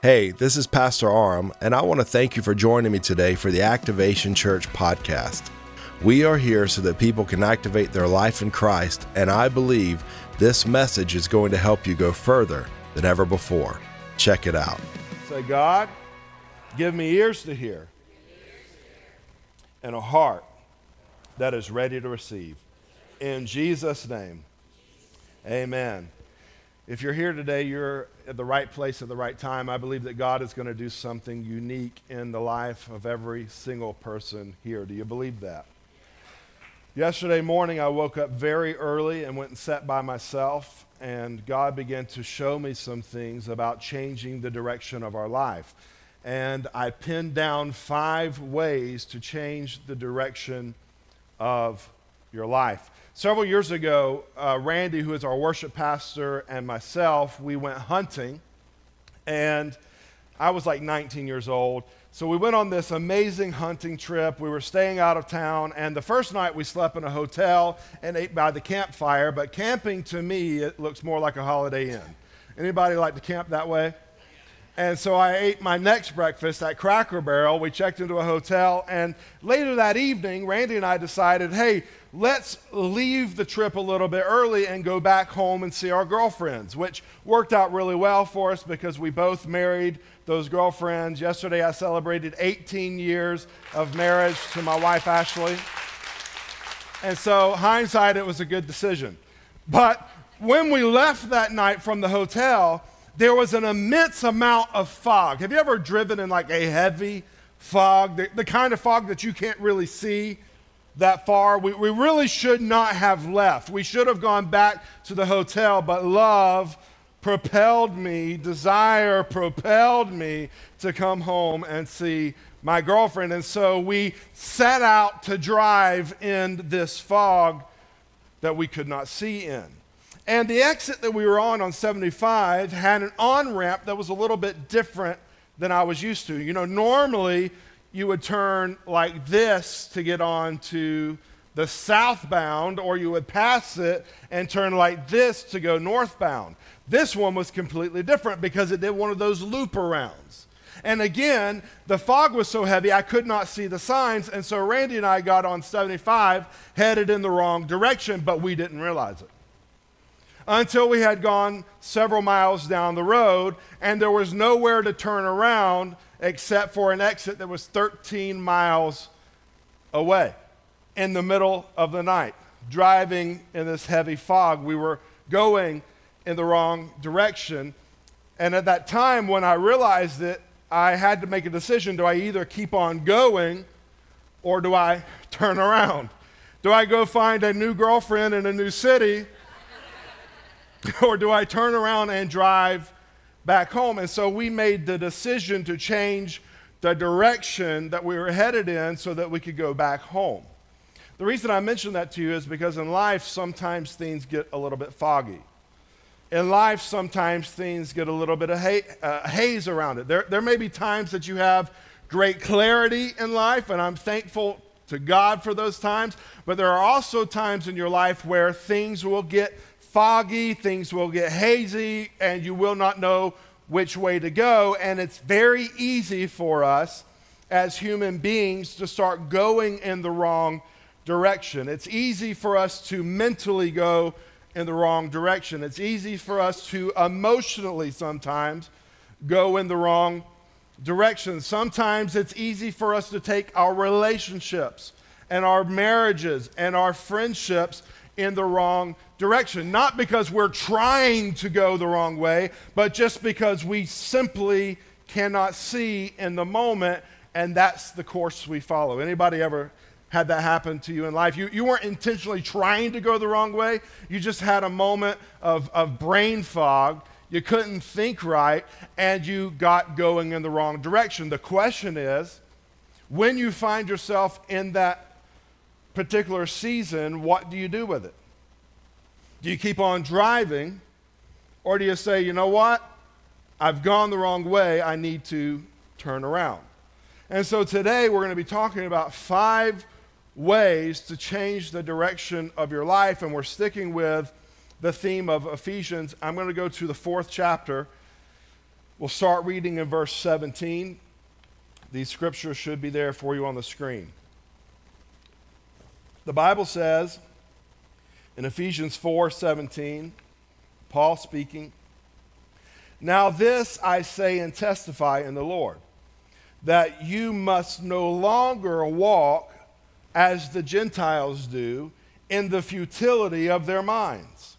Hey, this is Pastor Aram, and I want to thank you for joining me today for the Activation Church podcast. We are here so that people can activate their life in Christ, and I believe this message is going to help you go further than ever before. Check it out. Say, God, give me ears to hear and a heart that is ready to receive. In Jesus' name, amen. If you're here today, you're at the right place at the right time. I believe that God is going to do something unique in the life of every single person here. Do you believe that? Yesterday morning, I woke up very early and went and sat by myself, and God began to show me some things about changing the direction of our life. And I pinned down 5 ways to change the direction of your life. Several years ago, Randy, who is our worship pastor, and myself, we went hunting, and I was like 19 years old. So we went on this amazing hunting trip. We were staying out of town, and the first night we slept in a hotel and ate by the campfire, but camping to me, it looks more like a Holiday Inn. Anybody like to camp that way? And so I ate my next breakfast at Cracker Barrel. We checked into a hotel, and later that evening, Randy and I decided, hey, let's leave the trip a little bit early and go back home and see our girlfriends, which worked out really well for us because we both married those girlfriends. Yesterday, I celebrated 18 years of marriage to my wife, Ashley. And so hindsight, it was a good decision. But when we left that night from the hotel, there was an immense amount of fog. Have you ever driven in like a heavy fog, the kind of fog that you can't really see that far? We really should not have left. We should have gone back to the hotel, but love propelled me, desire propelled me to come home and see my girlfriend. And so we set out to drive in this fog that we could not see in. And the exit that we were on 75, had an on-ramp that was a little bit different than I was used to. You know, normally you would turn like this to get on to the southbound, or you would pass it and turn like this to go northbound. This one was completely different because it did one of those loop arounds. And again, the fog was so heavy, I could not see the signs. And so Randy and I got on 75, headed in the wrong direction, but we didn't realize it until we had gone several miles down the road, and there was nowhere to turn around except for an exit that was 13 miles away in the middle of the night. Driving in this heavy fog, we were going in the wrong direction. And at that time, when I realized it, I had to make a decision. Do I either keep on going or do I turn around? Do I go find a new girlfriend in a new city? Or do I turn around and drive back home? And so we made the decision to change the direction that we were headed in so that we could go back home. The reason I mention that to you is because in life, sometimes things get a little bit foggy. In life, sometimes things get a little bit of haze around it. There may be times that you have great clarity in life, and I'm thankful to God for those times, but there are also times in your life where things will get foggy, things will get hazy, and you will not know which way to go. And it's very easy for us as human beings to start going in the wrong direction. It's easy for us to mentally go in the wrong direction. It's easy for us to emotionally sometimes go in the wrong direction. Sometimes it's easy for us to take our relationships and our marriages and our friendships in the wrong direction, not because we're trying to go the wrong way, but just because we simply cannot see in the moment, and that's the course we follow. Anybody ever had that happen to you in life? You weren't intentionally trying to go the wrong way, you just had a moment of brain fog, you couldn't think right, and you got going in the wrong direction. The question is, when you find yourself in that particular season, what do you do with it? Do you keep on driving, or do you say, you know what, I've gone the wrong way, I need to turn around? And so today we're going to be talking about 5 ways to change the direction of your life, and we're sticking with the theme of Ephesians. I'm going to go to the 4th chapter We'll start reading in verse 17. These scriptures should be there for you on the screen. The Bible says in Ephesians 4:17, Paul speaking, "Now this I say and testify in the Lord, that you must no longer walk as the Gentiles do in the futility of their minds."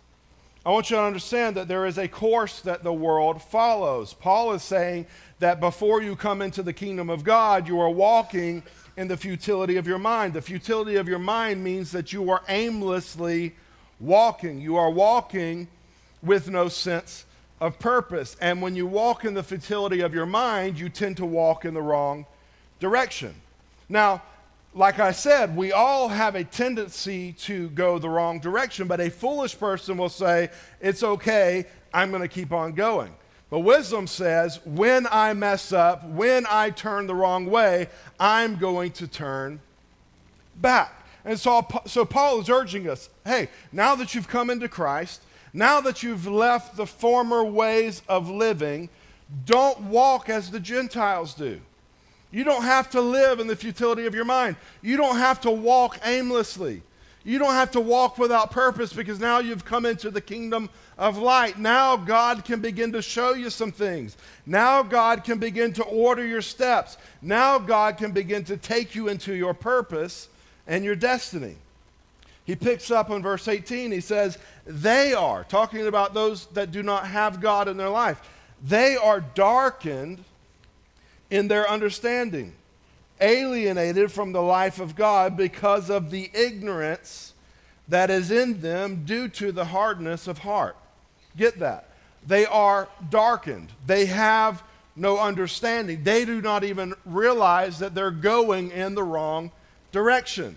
I want you to understand that there is a course that the world follows. Paul is saying that before you come into the kingdom of God, you are walking in the futility of your mind. The futility of your mind means that you are aimlessly walking. You are walking with no sense of purpose. And when you walk in the futility of your mind, you tend to walk in the wrong direction. Now, like I said, we all have a tendency to go the wrong direction, but a foolish person will say, "It's okay, I'm going to keep on going." But wisdom says, when I mess up, when I turn the wrong way, I'm going to turn back. And so Paul is urging us, hey, now that you've come into Christ, now that you've left the former ways of living, don't walk as the Gentiles do. You don't have to live in the futility of your mind. You don't have to walk aimlessly. You don't have to walk without purpose, because now you've come into the kingdom of light. Now God can begin to show you some things. Now God can begin to order your steps. Now God can begin to take you into your purpose and your destiny. He picks up on verse 18. He says, they are, talking about those that do not have God in their life, they are darkened in their understanding, alienated from the life of God because of the ignorance that is in them due to the hardness of heart. Get that? They are darkened. They have no understanding. They do not even realize that they're going in the wrong direction.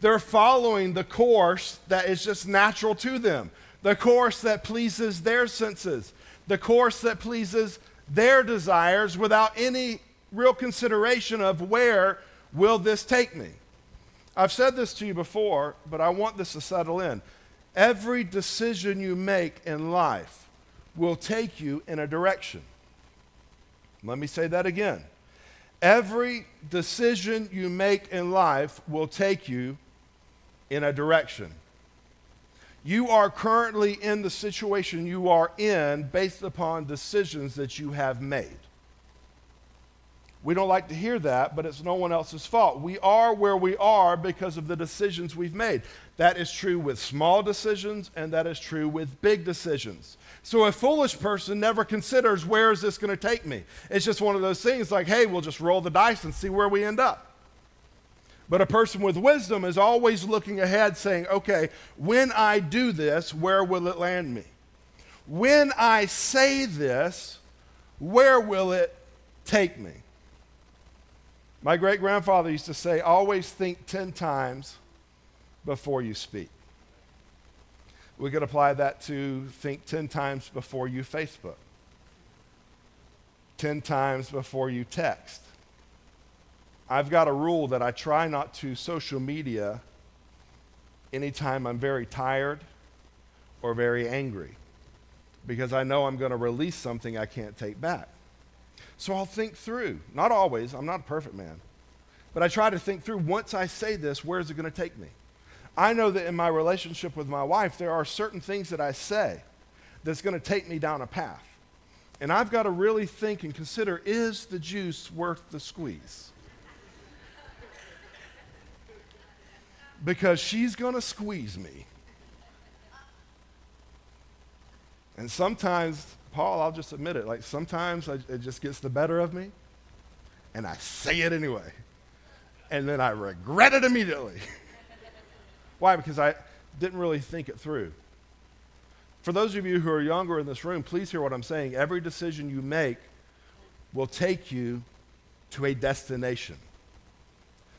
They're following the course that is just natural to them, the course that pleases their senses, the course that pleases their desires without any real consideration of where will this take me. I've said this to you before, but I want this to settle in. Every decision you make in life will take you in a direction. Let me say that again. Every decision you make in life will take you in a direction. You are currently in the situation you are in based upon decisions that you have made. We don't like to hear that, but it's no one else's fault. We are where we are because of the decisions we've made. That is true with small decisions, and that is true with big decisions. So a foolish person never considers, where is this going to take me? It's just one of those things like, hey, we'll just roll the dice and see where we end up. But a person with wisdom is always looking ahead saying, okay, when I do this, where will it land me? When I say this, where will it take me? My great-grandfather used to say, always think 10 times before you speak. We could apply that to think 10 times before you Facebook, 10 times before you text. I've got a rule that I try not to social media anytime I'm very tired or very angry, because I know I'm going to release something I can't take back. So I'll think through. Not always. I'm not a perfect man. But I try to think through, once I say this, where is it going to take me? I know that in my relationship with my wife, there are certain things that I say that's going to take me down a path. And I've got to really think and consider, is the juice worth the squeeze? Because she's going to squeeze me. And sometimes, Paul, I'll just admit it, like sometimes it just gets the better of me, and I say it anyway. And then I regret it immediately. Why? Because I didn't really think it through. For those of you who are younger in this room, please hear what I'm saying. Every decision you make will take you to a destination.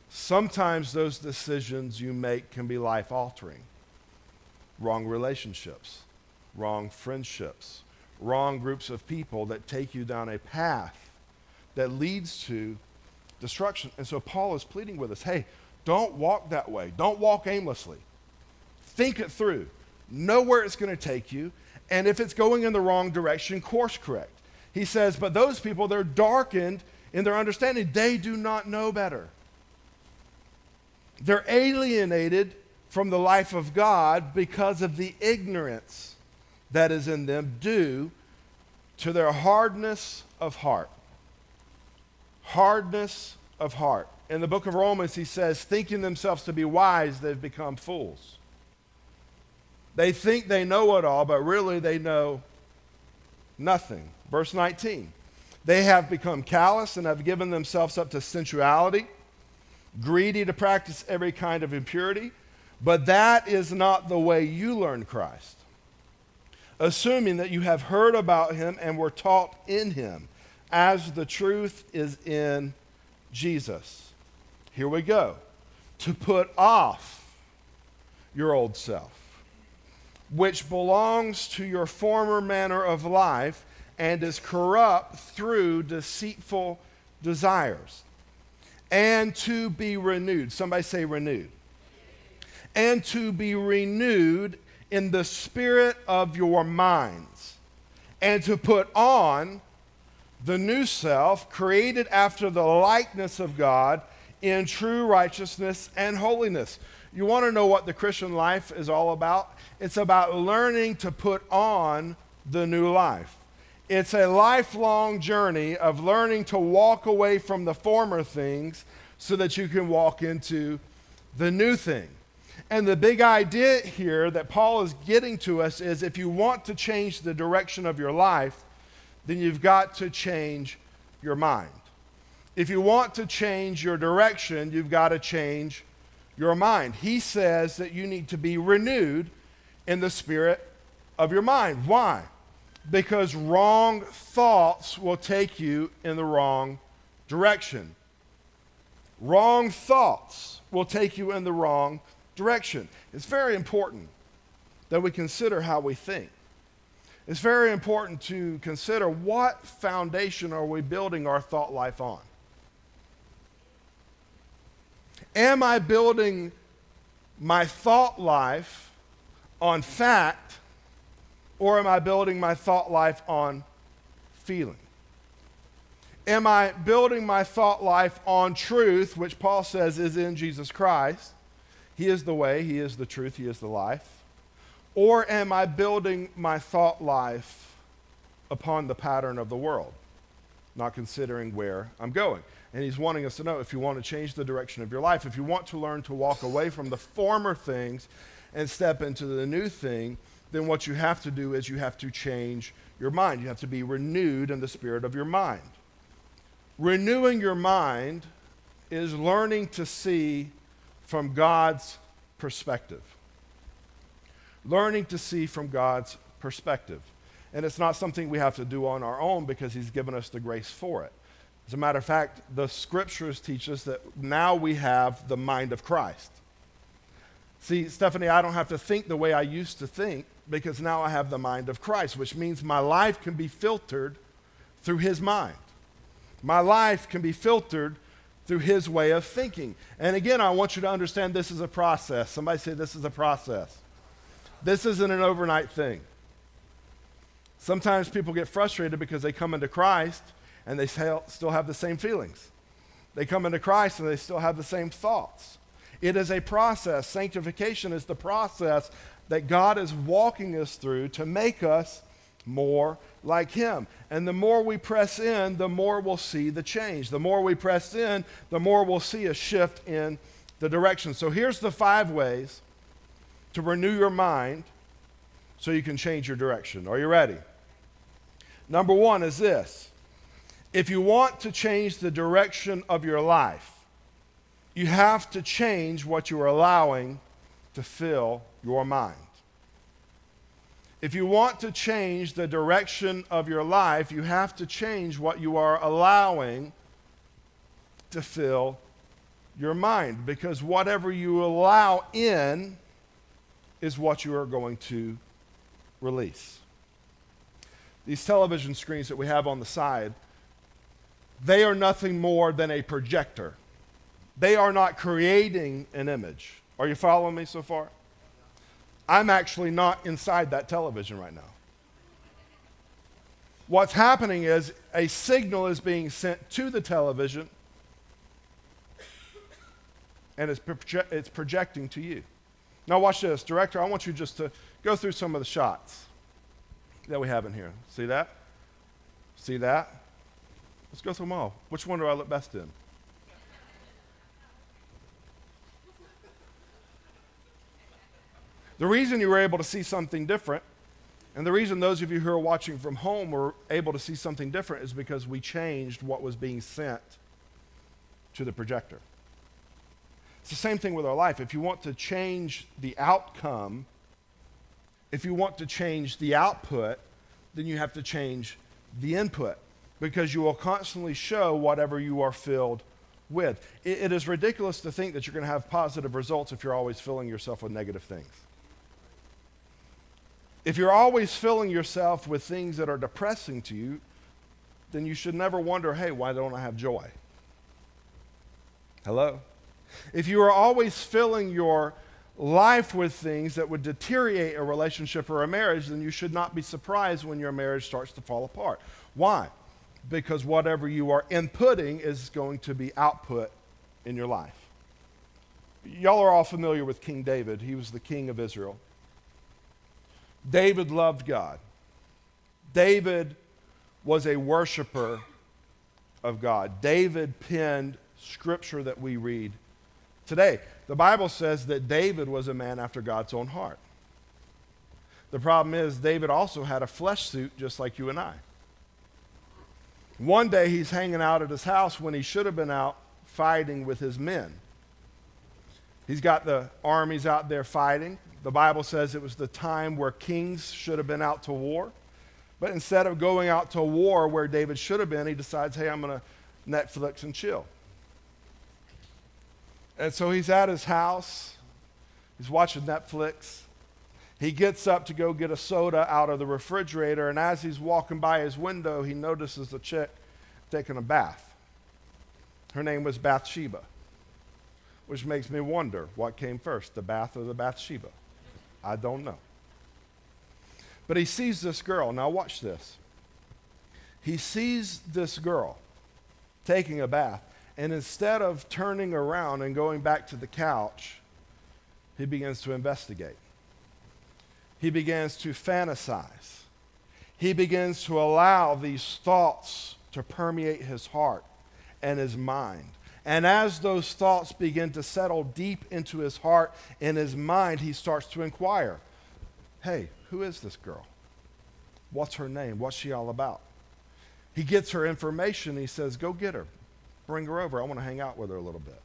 Sometimes those decisions you make can be life-altering. Wrong relationships, wrong friendships, wrong groups of people that take you down a path that leads to destruction. And so Paul is pleading with us, hey, don't walk that way. Don't walk aimlessly. Think it through. Know where it's going to take you. And if it's going in the wrong direction, course correct. He says, but those people, they're darkened in their understanding. They do not know better. They're alienated from the life of God because of the ignorance that is in them due to their hardness of heart. Hardness of heart. In the book of Romans, he says, thinking themselves to be wise, they've become fools. They think they know it all, but really they know nothing. Verse 19, they have become callous and have given themselves up to sensuality, greedy to practice every kind of impurity, but that is not the way you learn Christ, assuming that you have heard about him and were taught in him, as the truth is in Jesus. Here we go. To put off your old self, which belongs to your former manner of life and is corrupt through deceitful desires, and to be renewed. Somebody say renewed. And to be renewed in the spirit of your minds, and to put on the new self, created after the likeness of God in true righteousness and holiness. You want to know what the Christian life is all about? It's about learning to put on the new life. It's a lifelong journey of learning to walk away from the former things so that you can walk into the new thing. And the big idea here that Paul is getting to us is if you want to change the direction of your life, then you've got to change your mind. If you want to change your direction, you've got to change your mind. He says that you need to be renewed in the spirit of your mind. Why? Because wrong thoughts will take you in the wrong direction. Wrong thoughts will take you in the wrong direction. It's very important that we consider how we think. It's very important to consider what foundation are we building our thought life on. Am I building my thought life on fact, or am I building my thought life on feeling? Am I building my thought life on truth, which Paul says is in Jesus Christ? He is the way, he is the truth, he is the life. Or am I building my thought life upon the pattern of the world, not considering where I'm going? And he's wanting us to know, if you want to change the direction of your life, if you want to learn to walk away from the former things and step into the new thing, then what you have to do is you have to change your mind. You have to be renewed in the spirit of your mind. Renewing your mind is learning to see from God's perspective. Learning to see from God's perspective. And it's not something we have to do on our own because he's given us the grace for it. As a matter of fact, the scriptures teach us that now we have the mind of Christ. See, Stephanie, I don't have to think the way I used to think because now I have the mind of Christ, which means my life can be filtered through his mind. My life can be filtered through his way of thinking. And again, I want you to understand this is a process. Somebody say this is a process. This isn't an overnight thing. Sometimes people get frustrated because they come into Christ and they still have the same feelings. They come into Christ and they still have the same thoughts. It is a process. Sanctification is the process that God is walking us through to make us more like him. And the more we press in, the more we'll see the change. The more we press in, the more we'll see a shift in the direction. So here's the 5 ways to renew your mind so you can change your direction. Are you ready? Number 1 is this. If you want to change the direction of your life, you have to change what you are allowing to fill your mind. If you want to change the direction of your life, you have to change what you are allowing to fill your mind, because whatever you allow in is what you are going to release. These television screens that we have on the side, they are nothing more than a projector. They are not creating an image. Are you following me so far? I'm actually not inside that television right now. What's happening is a signal is being sent to the television and it's projecting to you. Now watch this. Director, I want you just to go through some of the shots that we have in here. See that? See that? Let's go through them all. Which one do I look best in? The reason you were able to see something different, and the reason those of you who are watching from home were able to see something different, is because we changed what was being sent to the projector. It's the same thing with our life. If you want to change the outcome, if you want to change the output, then you have to change the input, because you will constantly show whatever you are filled with. It is ridiculous to think that you're going to have positive results if you're always filling yourself with negative things. If you're always filling yourself with things that are depressing to you, then you should never wonder, hey, why don't I have joy? Hello? If you are always filling your life with things that would deteriorate a relationship or a marriage, then you should not be surprised when your marriage starts to fall apart. Why? Because whatever you are inputting is going to be output in your life. Y'all are all familiar with King David. He was the king of Israel. David loved God. David was a worshiper of God. David penned scripture that we read today. The Bible says that David was a man after God's own heart. The problem is David also had a flesh suit just like you and I. One day he's hanging out at his house when he should have been out fighting with his men. He's got the armies out there fighting. The Bible says it was the time where kings should have been out to war. But instead of going out to war where David should have been, he decides, hey, I'm going to Netflix and chill. And so he's at his house. He's watching Netflix. He gets up to go get a soda out of the refrigerator. And as he's walking by his window, he notices a chick taking a bath. Her name was Bathsheba, which makes me wonder what came first, the bath or the Bathsheba? I don't know. But he sees this girl. Now watch this. He sees this girl taking a bath, and instead of turning around and going back to the couch, he begins to investigate. He begins to fantasize. He begins to allow these thoughts to permeate his heart and his mind. And as those thoughts begin to settle deep into his heart and his mind, he starts to inquire, hey, who is this girl? What's her name? What's she all about? He gets her information. He says, go get her. Bring her over. I want to hang out with her a little bit.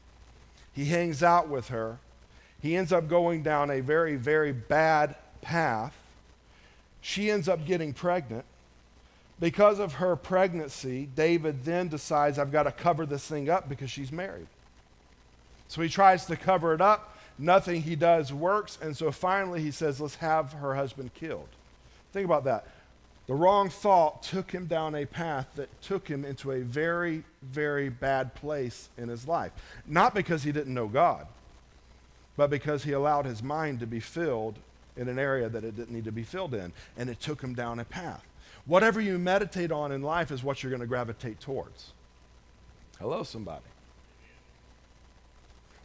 He hangs out with her. He ends up going down a very, very bad path. She ends up getting pregnant. Because of her pregnancy, David then decides, I've got to cover this thing up because she's married. So he tries to cover it up. Nothing he does works. And so finally he says, let's have her husband killed. Think about that. The wrong thought took him down a path that took him into a very, very bad place in his life. Not because he didn't know God, but because he allowed his mind to be filled in an area that it didn't need to be filled in. And it took him down a path. Whatever you meditate on in life is what you're going to gravitate towards. Hello, somebody.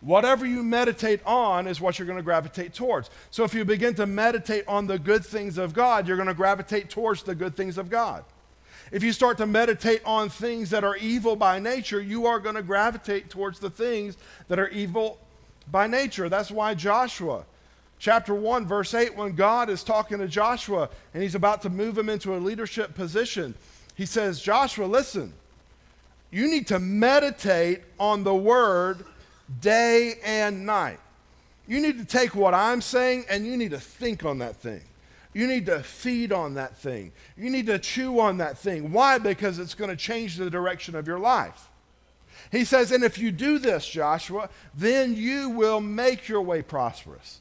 Whatever you meditate on is what you're going to gravitate towards. So if you begin to meditate on the good things of God, you're going to gravitate towards the good things of God. If you start to meditate on things that are evil by nature, you are going to gravitate towards the things that are evil by nature. That's why Joshua Chapter 1, verse 8, when God is talking to Joshua and he's about to move him into a leadership position, he says, Joshua, listen, you need to meditate on the word day and night. You need to take what I'm saying and you need to think on that thing. You need to feed on that thing. You need to chew on that thing. Why? Because it's going to change the direction of your life. He says, and if you do this, Joshua, then you will make your way prosperous.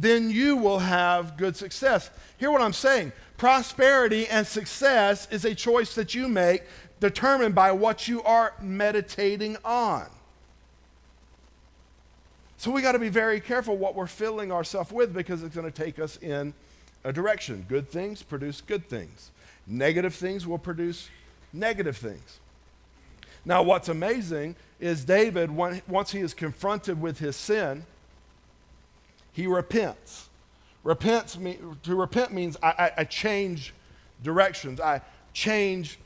Then you will have good success. Hear what I'm saying. Prosperity and success is a choice that you make determined by what you are meditating on. So we got to be very careful what we're filling ourselves with because it's going to take us in a direction. Good things produce good things. Negative things will produce negative things. Now, what's amazing is David, once he is confronted with his sin, he repents. To repent means I change directions. I change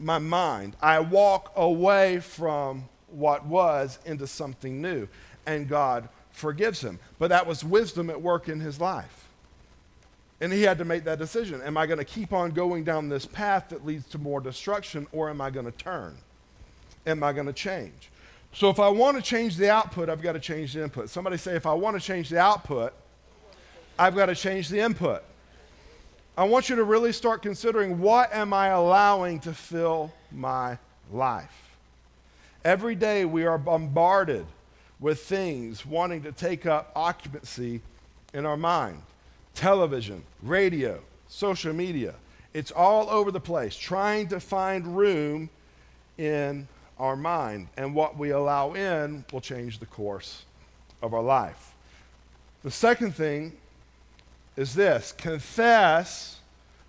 my mind. I walk away from what was into something new, and God forgives him. But that was wisdom at work in his life. And he had to make that decision. Am I going to keep on going down this path that leads to more destruction, or am I going to turn? Am I going to change? So if I want to change the output, I've got to change the input. Somebody say, if I want to change the output, I've got to change the input. I want you to really start considering, what am I allowing to fill my life? Every day we are bombarded with things wanting to take up occupancy in our mind. Television, radio, social media. It's all over the place, trying to find room in our mind. And what we allow in will change the course of our life. The second thing is this: confess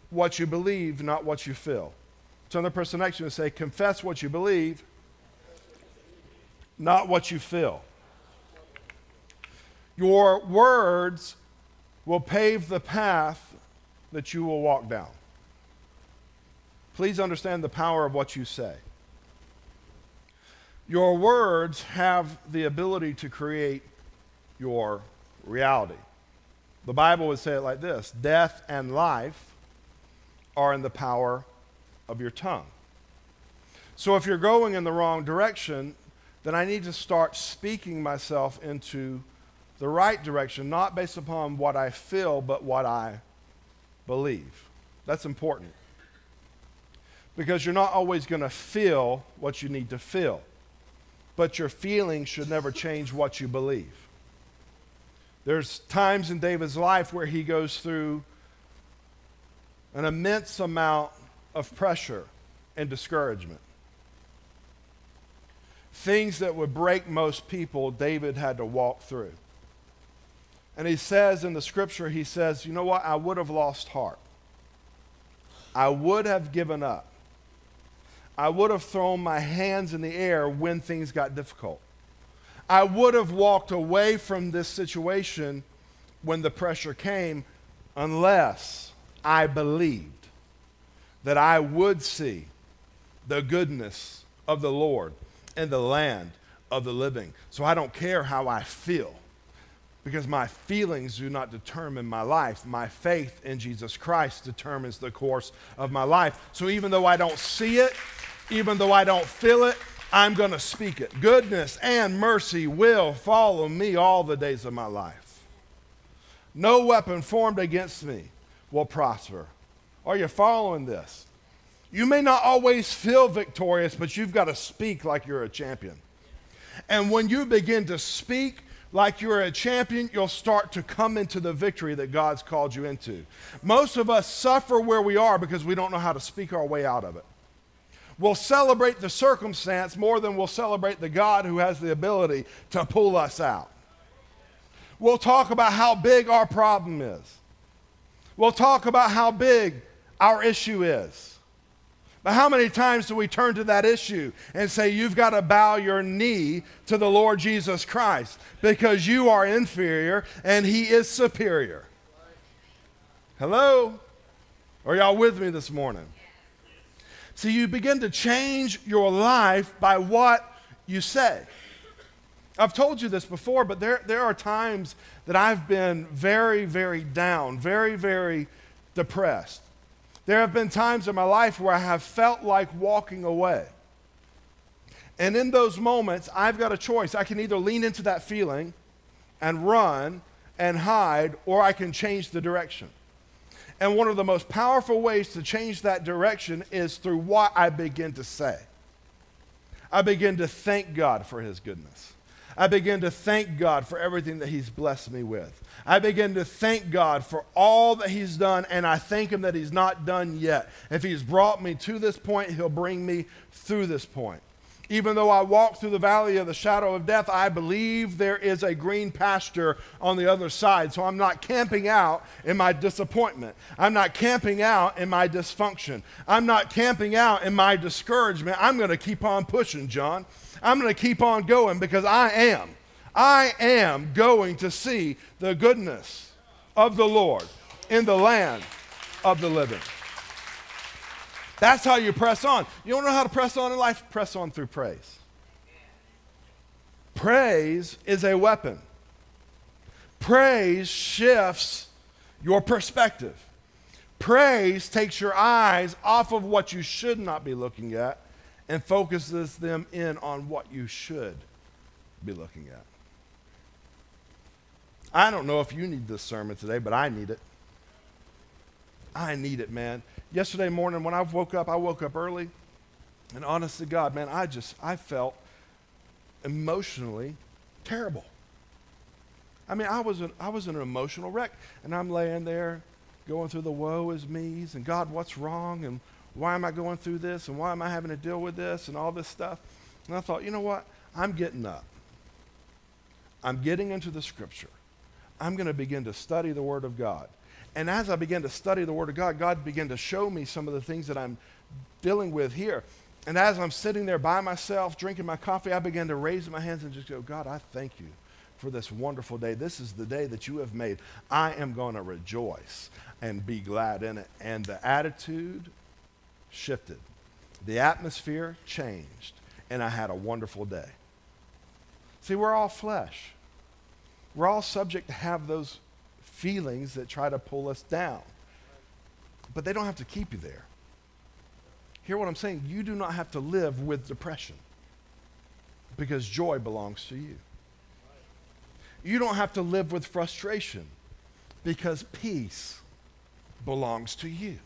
what you believe, not what you feel. Turn to the person next to you and say, confess what you believe, not what you feel. Your words will pave the path that you will walk down. Please understand the power of what you say. Your words have the ability to create your reality. The Bible would say it like this: death and life are in the power of your tongue. So if you're going in the wrong direction, then I need to start speaking myself into the right direction, not based upon what I feel, but what I believe. That's important, because you're not always going to feel what you need to feel, but your feelings should never change what you believe. There's times in David's life where he goes through an immense amount of pressure and discouragement. Things that would break most people, David had to walk through. And he says in the scripture, he says, you know what? I would have lost heart. I would have given up. I would have thrown my hands in the air when things got difficult. I would have walked away from this situation when the pressure came, unless I believed that I would see the goodness of the Lord in the land of the living. So I don't care how I feel, because my feelings do not determine my life. My faith in Jesus Christ determines the course of my life. So even though I don't see it, even though I don't feel it, I'm going to speak it. Goodness and mercy will follow me all the days of my life. No weapon formed against me will prosper. Are you following this? You may not always feel victorious, but you've got to speak like you're a champion. And when you begin to speak like you're a champion, you'll start to come into the victory that God's called you into. Most of us suffer where we are because we don't know how to speak our way out of it. We'll celebrate the circumstance more than we'll celebrate the God who has the ability to pull us out. We'll talk about how big our problem is. We'll talk about how big our issue is. But how many times do we turn to that issue and say, you've got to bow your knee to the Lord Jesus Christ, because you are inferior and he is superior? Hello? Are y'all with me this morning? See, you begin to change your life by what you say. I've told you this before, but there are times that I've been very, very down, very, very depressed. There have been times in my life where I have felt like walking away. And in those moments, I've got a choice. I can either lean into that feeling and run and hide, or I can change the direction. And one of the most powerful ways to change that direction is through what I begin to say. I begin to thank God for his goodness. I begin to thank God for everything that he's blessed me with. I begin to thank God for all that he's done, and I thank him that he's not done yet. If he's brought me to this point, he'll bring me through this point. Even though I walk through the valley of the shadow of death, I believe there is a green pasture on the other side. So I'm not camping out in my disappointment. I'm not camping out in my dysfunction. I'm not camping out in my discouragement. I'm going to keep on pushing, John. I'm going to keep on going because I am going to see the goodness of the Lord in the land of the living. That's how you press on. You don't know how to press on in life? Press on through praise. Praise is a weapon. Praise shifts your perspective. Praise takes your eyes off of what you should not be looking at and focuses them in on what you should be looking at. I don't know if you need this sermon today, but I need it. I need it, man. Yesterday morning when I woke up early, and honest to God, man, I felt emotionally terrible. I mean, I was an emotional wreck, and I'm laying there going through the woe is me's, and God, what's wrong, and why am I going through this, and why am I having to deal with this, and all this stuff. And I thought, you know what? I'm getting up. I'm getting into the Scripture. I'm going to begin to study the Word of God. And as I began to study the Word of God, God began to show me some of the things that I'm dealing with here. And as I'm sitting there by myself, drinking my coffee, I began to raise my hands and just go, God, I thank you for this wonderful day. This is the day that you have made. I am going to rejoice and be glad in it. And the attitude shifted. The atmosphere changed. And I had a wonderful day. See, we're all flesh. We're all subject to have those feelings that try to pull us down. But they don't have to keep you there. Hear what I'm saying? You do not have to live with depression because joy belongs to you. You don't have to live with frustration because peace belongs to you.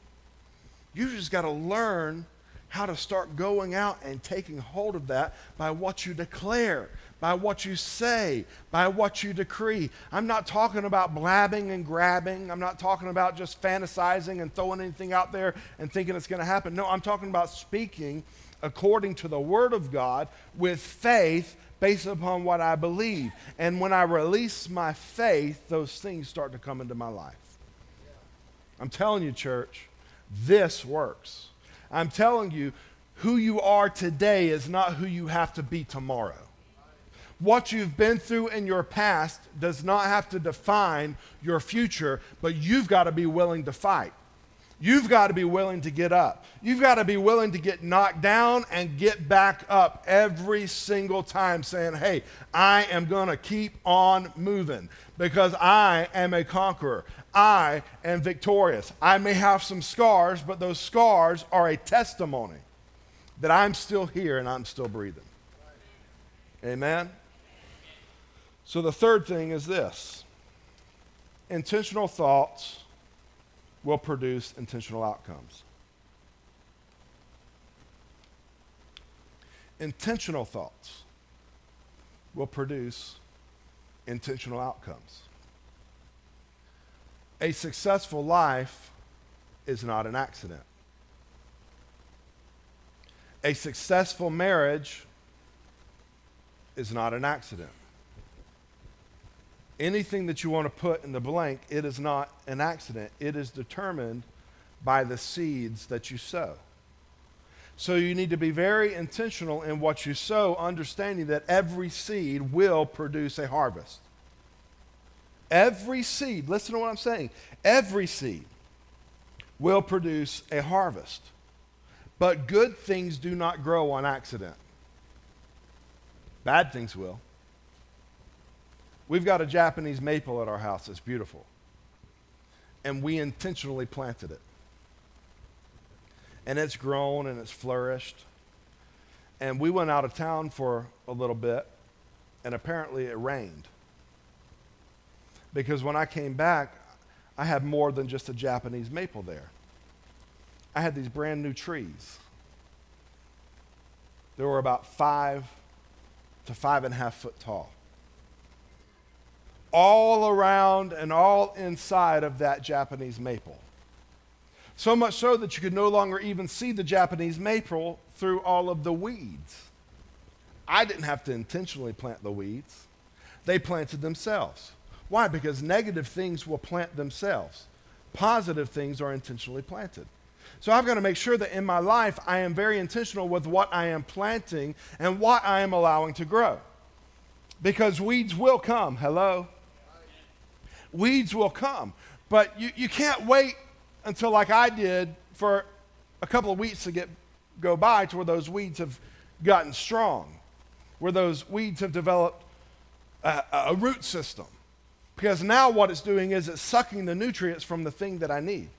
You just got to learn how to start going out and taking hold of that by what you declare, by what you say, by what you decree. I'm not talking about blabbing and grabbing. I'm not talking about just fantasizing and throwing anything out there and thinking it's going to happen. No, I'm talking about speaking according to the Word of God with faith based upon what I believe. And when I release my faith, those things start to come into my life. I'm telling you, church, this works. I'm telling you, who you are today is not who you have to be tomorrow. What you've been through in your past does not have to define your future, but you've got to be willing to fight. You've got to be willing to get up. You've got to be willing to get knocked down and get back up every single time saying, hey, I am going to keep on moving because I am a conqueror. I am victorious. I may have some scars, but those scars are a testimony that I'm still here and I'm still breathing. Amen? So the third thing is this. Intentional thoughts will produce intentional outcomes. Intentional thoughts will produce intentional outcomes. A successful life is not an accident. A successful marriage is not an accident. Anything that you want to put in the blank, it is not an accident. It is determined by the seeds that you sow. So you need to be very intentional in what you sow, understanding that every seed will produce a harvest. Every seed, listen to what I'm saying, every seed will produce a harvest. But good things do not grow on accident. Bad things will. We've got a Japanese maple at our house. It's beautiful. And we intentionally planted it. And it's grown and it's flourished. And we went out of town for a little bit, and apparently it rained. Because when I came back, I had more than just a Japanese maple there. I had these brand new trees. There were about 5 to 5.5 foot tall. All around and all inside of that Japanese maple. So much so that you could no longer even see the Japanese maple through all of the weeds I didn't have to intentionally plant the weeds. They planted themselves. Why? Because negative things will plant themselves. Positive things are intentionally planted. So I've got to make sure that in my life I am very intentional with what I am planting and what I am allowing to grow. Because weeds will come. Hello? Weeds will come. But you can't wait until, like I did, for a couple of weeks to go by to where those weeds have gotten strong, where those weeds have developed a root system. Because now what it's doing is it's sucking the nutrients from the thing that I need.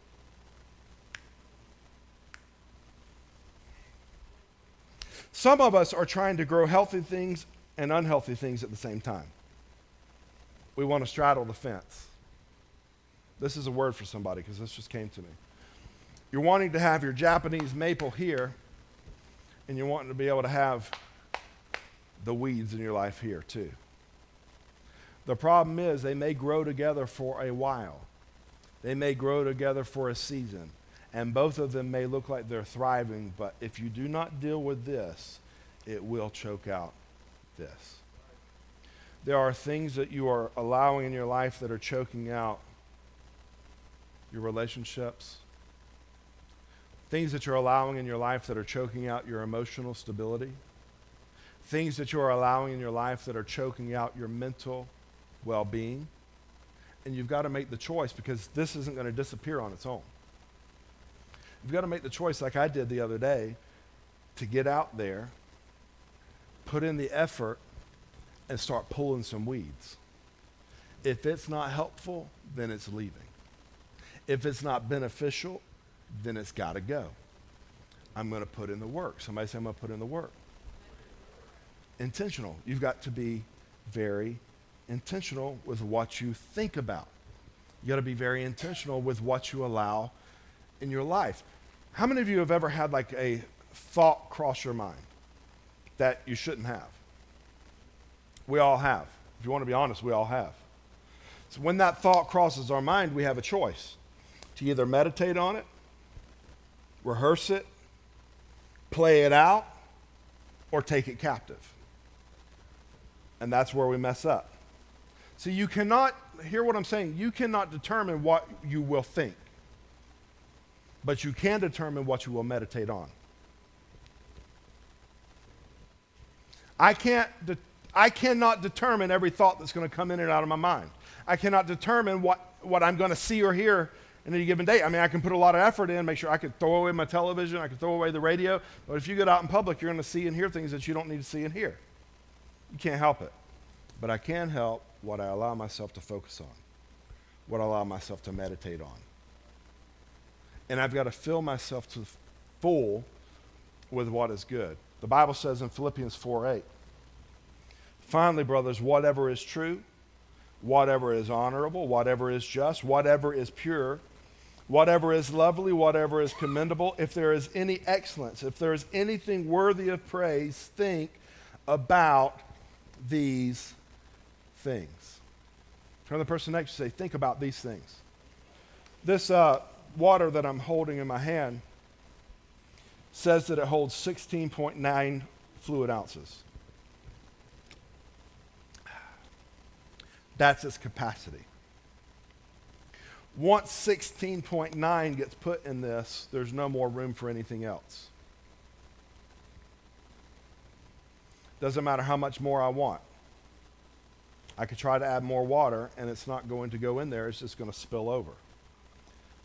Some of us are trying to grow healthy things and unhealthy things at the same time. We want to straddle the fence. This is a word for somebody because this just came to me. You're wanting to have your Japanese maple here, and you're wanting to be able to have the weeds in your life here too. The problem is they may grow together for a while. They may grow together for a season. And both of them may look like they're thriving, but if you do not deal with this, it will choke out this. There are things that you are allowing in your life that are choking out your relationships, things that you're allowing in your life that are choking out your emotional stability, things that you are allowing in your life that are choking out your mental well-being. And you've got to make the choice, because this isn't going to disappear on its own. You've got to make the choice, like I did the other day, to get out there, put in the effort, and start pulling some weeds. If it's not helpful, then it's leaving. If it's not beneficial, then it's got to go. I'm going to put in the work. Somebody say, I'm going to put in the work. Intentional. You've got to be very intentional with what you think about. You've got to be very intentional with what you allow in your life. How many of you have ever had like a thought cross your mind that you shouldn't have? We all have. If you want to be honest, we all have. So when that thought crosses our mind, we have a choice to either meditate on it, rehearse it, play it out, or take it captive. And that's where we mess up. So you cannot, hear what I'm saying, you cannot determine what you will think. But you can determine what you will meditate on. I cannot determine every thought that's going to come in and out of my mind. I cannot determine what I'm going to see or hear in any given day. I mean, I can put a lot of effort in, make sure I can throw away my television, I can throw away the radio, but if you get out in public, you're going to see and hear things that you don't need to see and hear. You can't help it. But I can help what I allow myself to focus on, what I allow myself to meditate on. And I've got to fill myself to the full with what is good. The Bible says in Philippians 4:8, finally, brothers, whatever is true, whatever is honorable, whatever is just, whatever is pure, whatever is lovely, whatever is commendable, if there is any excellence, if there is anything worthy of praise, think about these things. Turn to the person next to you and say, think about these things. This water that I'm holding in my hand says that it holds 16.9 fluid ounces. That's its capacity. Once 16.9 gets put in this, there's no more room for anything else. Doesn't matter how much more I want. I could try to add more water, and it's not going to go in there. It's just going to spill over.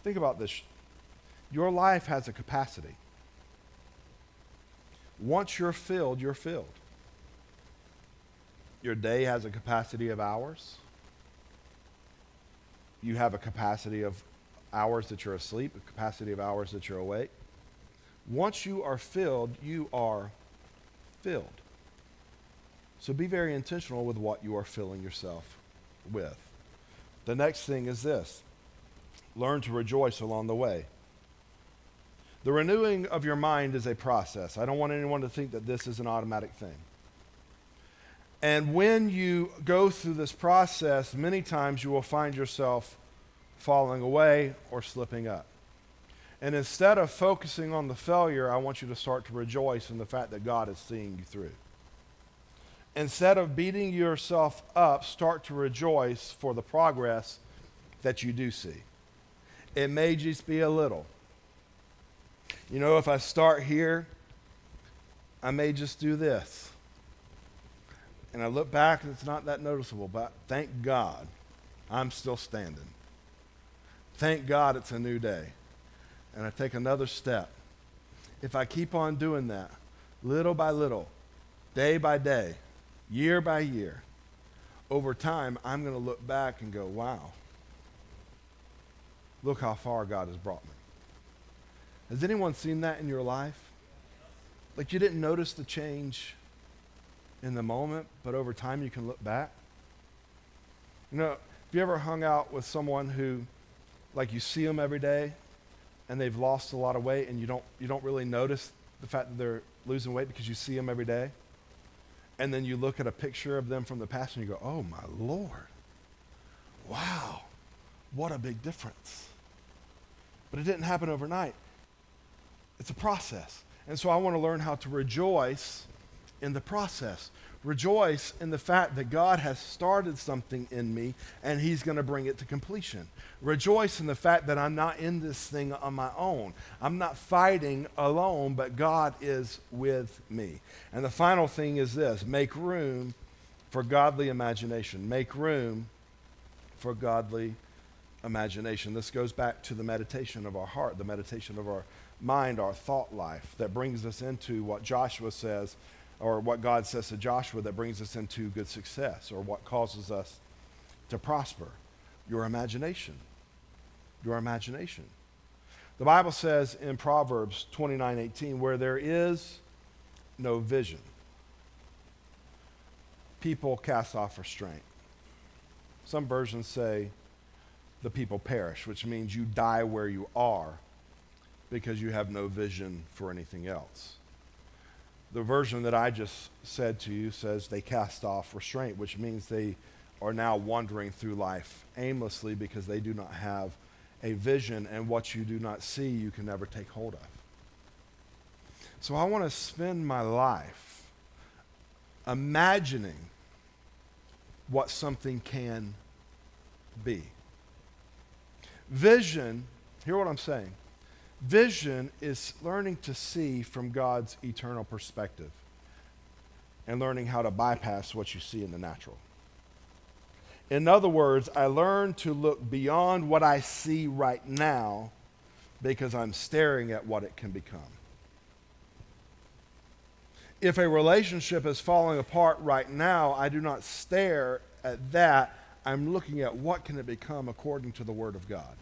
Think about this. Your life has a capacity. Once you're filled, you're filled. Your day has a capacity of hours. You have a capacity of hours that you're asleep, a capacity of hours that you're awake. Once you are filled, you are filled. So be very intentional with what you are filling yourself with. The next thing is this. Learn to rejoice along the way. The renewing of your mind is a process. I don't want anyone to think that this is an automatic thing. And when you go through this process, many times you will find yourself falling away or slipping up. And instead of focusing on the failure, I want you to start to rejoice in the fact that God is seeing you through. Instead of beating yourself up, start to rejoice for the progress that you do see. It may just be a little. You know, if I start here, I may just do this. And I look back and it's not that noticeable, but thank God I'm still standing. Thank God it's a new day. And I take another step. If I keep on doing that, little by little, day by day, year by year, over time, I'm going to look back and go, wow, look how far God has brought me. Has anyone seen that in your life? Like you didn't notice the change in the moment, but over time you can look back. You know, have you ever hung out with someone who, like you see them every day and they've lost a lot of weight and you don't really notice the fact that they're losing weight because you see them every day? And then you look at a picture of them from the past and you go, oh my Lord, wow, what a big difference. But it didn't happen overnight. It's a process. And so I want to learn how to rejoice in the process. Rejoice in the fact that God has started something in me and he's going to bring it to completion. Rejoice in the fact that I'm not in this thing on my own. I'm not fighting alone, but God is with me. And the final thing is this: make room for godly imagination. Make room for godly imagination. This goes back to the meditation of our heart, the meditation of our mind, our thought life, that brings us into what Joshua says, or what God says to Joshua, that brings us into good success, or what causes us to prosper. Your imagination. Your imagination. The Bible says in Proverbs 29:18, where there is no vision, people cast off restraint. Some versions say the people perish, which means you die where you are because you have no vision for anything else. The version that I just said to you says they cast off restraint, which means they are now wandering through life aimlessly because they do not have a vision, and what you do not see, you can never take hold of. So I want to spend my life imagining what something can be. Vision, hear what I'm saying. Vision is learning to see from God's eternal perspective and learning how to bypass what you see in the natural. In other words, I learn to look beyond what I see right now because I'm staring at what it can become. If a relationship is falling apart right now, I do not stare at that. I'm looking at what can it become according to the Word of God.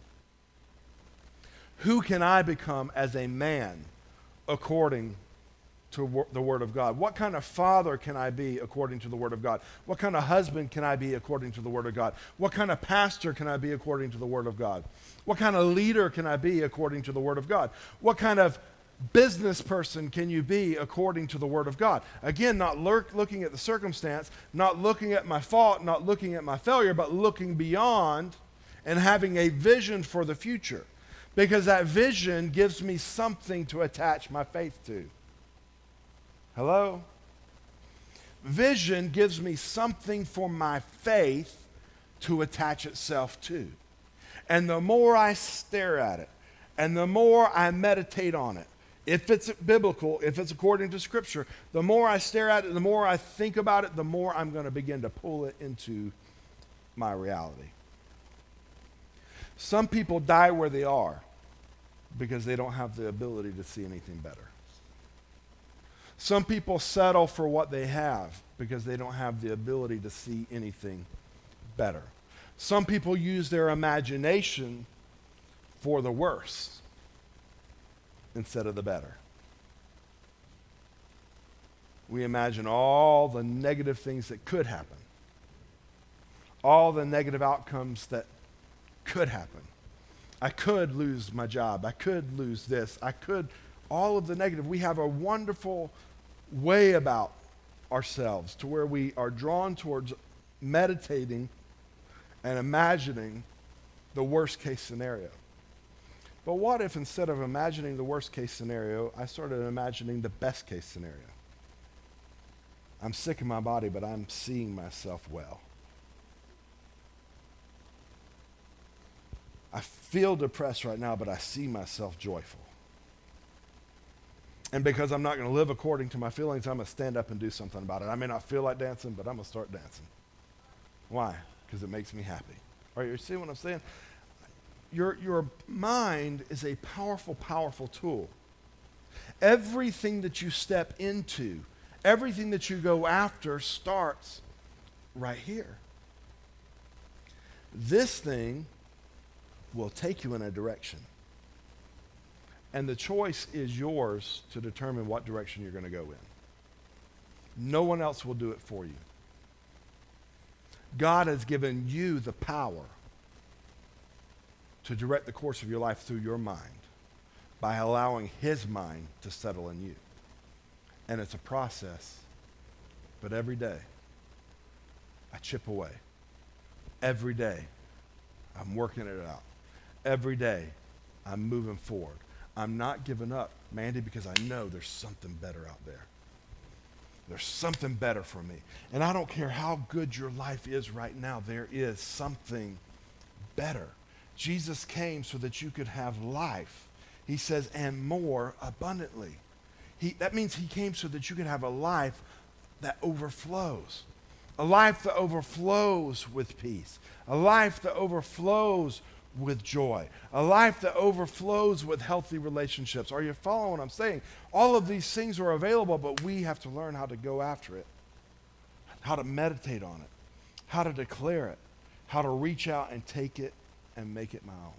Who can I become as a man according to the Word of God? What kind of father can I be according to the Word of God? What kind of husband can I be according to the Word of God? What kind of pastor can I be according to the Word of God? What kind of leader can I be according to the Word of God? What kind of business person can you be according to the Word of God? Again, not looking at the circumstance, not looking at my fault, not looking at my failure, but looking beyond and having a vision for the future. Because that vision gives me something to attach my faith to. Hello? Vision gives me something for my faith to attach itself to. And the more I stare at it, and the more I meditate on it, if it's biblical, if it's according to Scripture, the more I stare at it, the more I think about it, the more I'm going to begin to pull it into my reality. Some people die where they are because they don't have the ability to see anything better. Some people settle for what they have because they don't have the ability to see anything better. Some people use their imagination for the worse instead of the better. We imagine all the negative things that could happen, all the negative outcomes that could happen. I could lose my job. I could lose this. I could, all of the negative. We have a wonderful way about ourselves to where we are drawn towards meditating and imagining the worst case scenario. But what if instead of imagining the worst case scenario, I started imagining the best case scenario? I'm sick in my body, but I'm seeing myself well. I feel depressed right now, but I see myself joyful. And because I'm not going to live according to my feelings, I'm going to stand up and do something about it. I may not feel like dancing, but I'm going to start dancing. Why? Because it makes me happy. All right, you see what I'm saying? Your mind is a powerful, powerful tool. Everything that you step into, everything that you go after starts right here. This thing will take you in a direction. And the choice is yours to determine what direction you're going to go in. No one else will do it for you. God has given you the power to direct the course of your life through your mind by allowing His mind to settle in you. And it's a process, but every day I chip away. Every day I'm working it out. Every day I'm moving forward. I'm not giving up, Mandy, because I know there's something better out there. There's something better for me. And I don't care how good your life is right now, there is something better. Jesus came so that you could have life. He says, and more abundantly. That means He came so that you could have a life that overflows. A life that overflows with peace. A life that overflows with joy. A life that overflows with healthy relationships. Are you following what I'm saying? All of these things are available, but we have to learn how to go after it, how to meditate on it, how to declare it, how to reach out and take it and make it my own.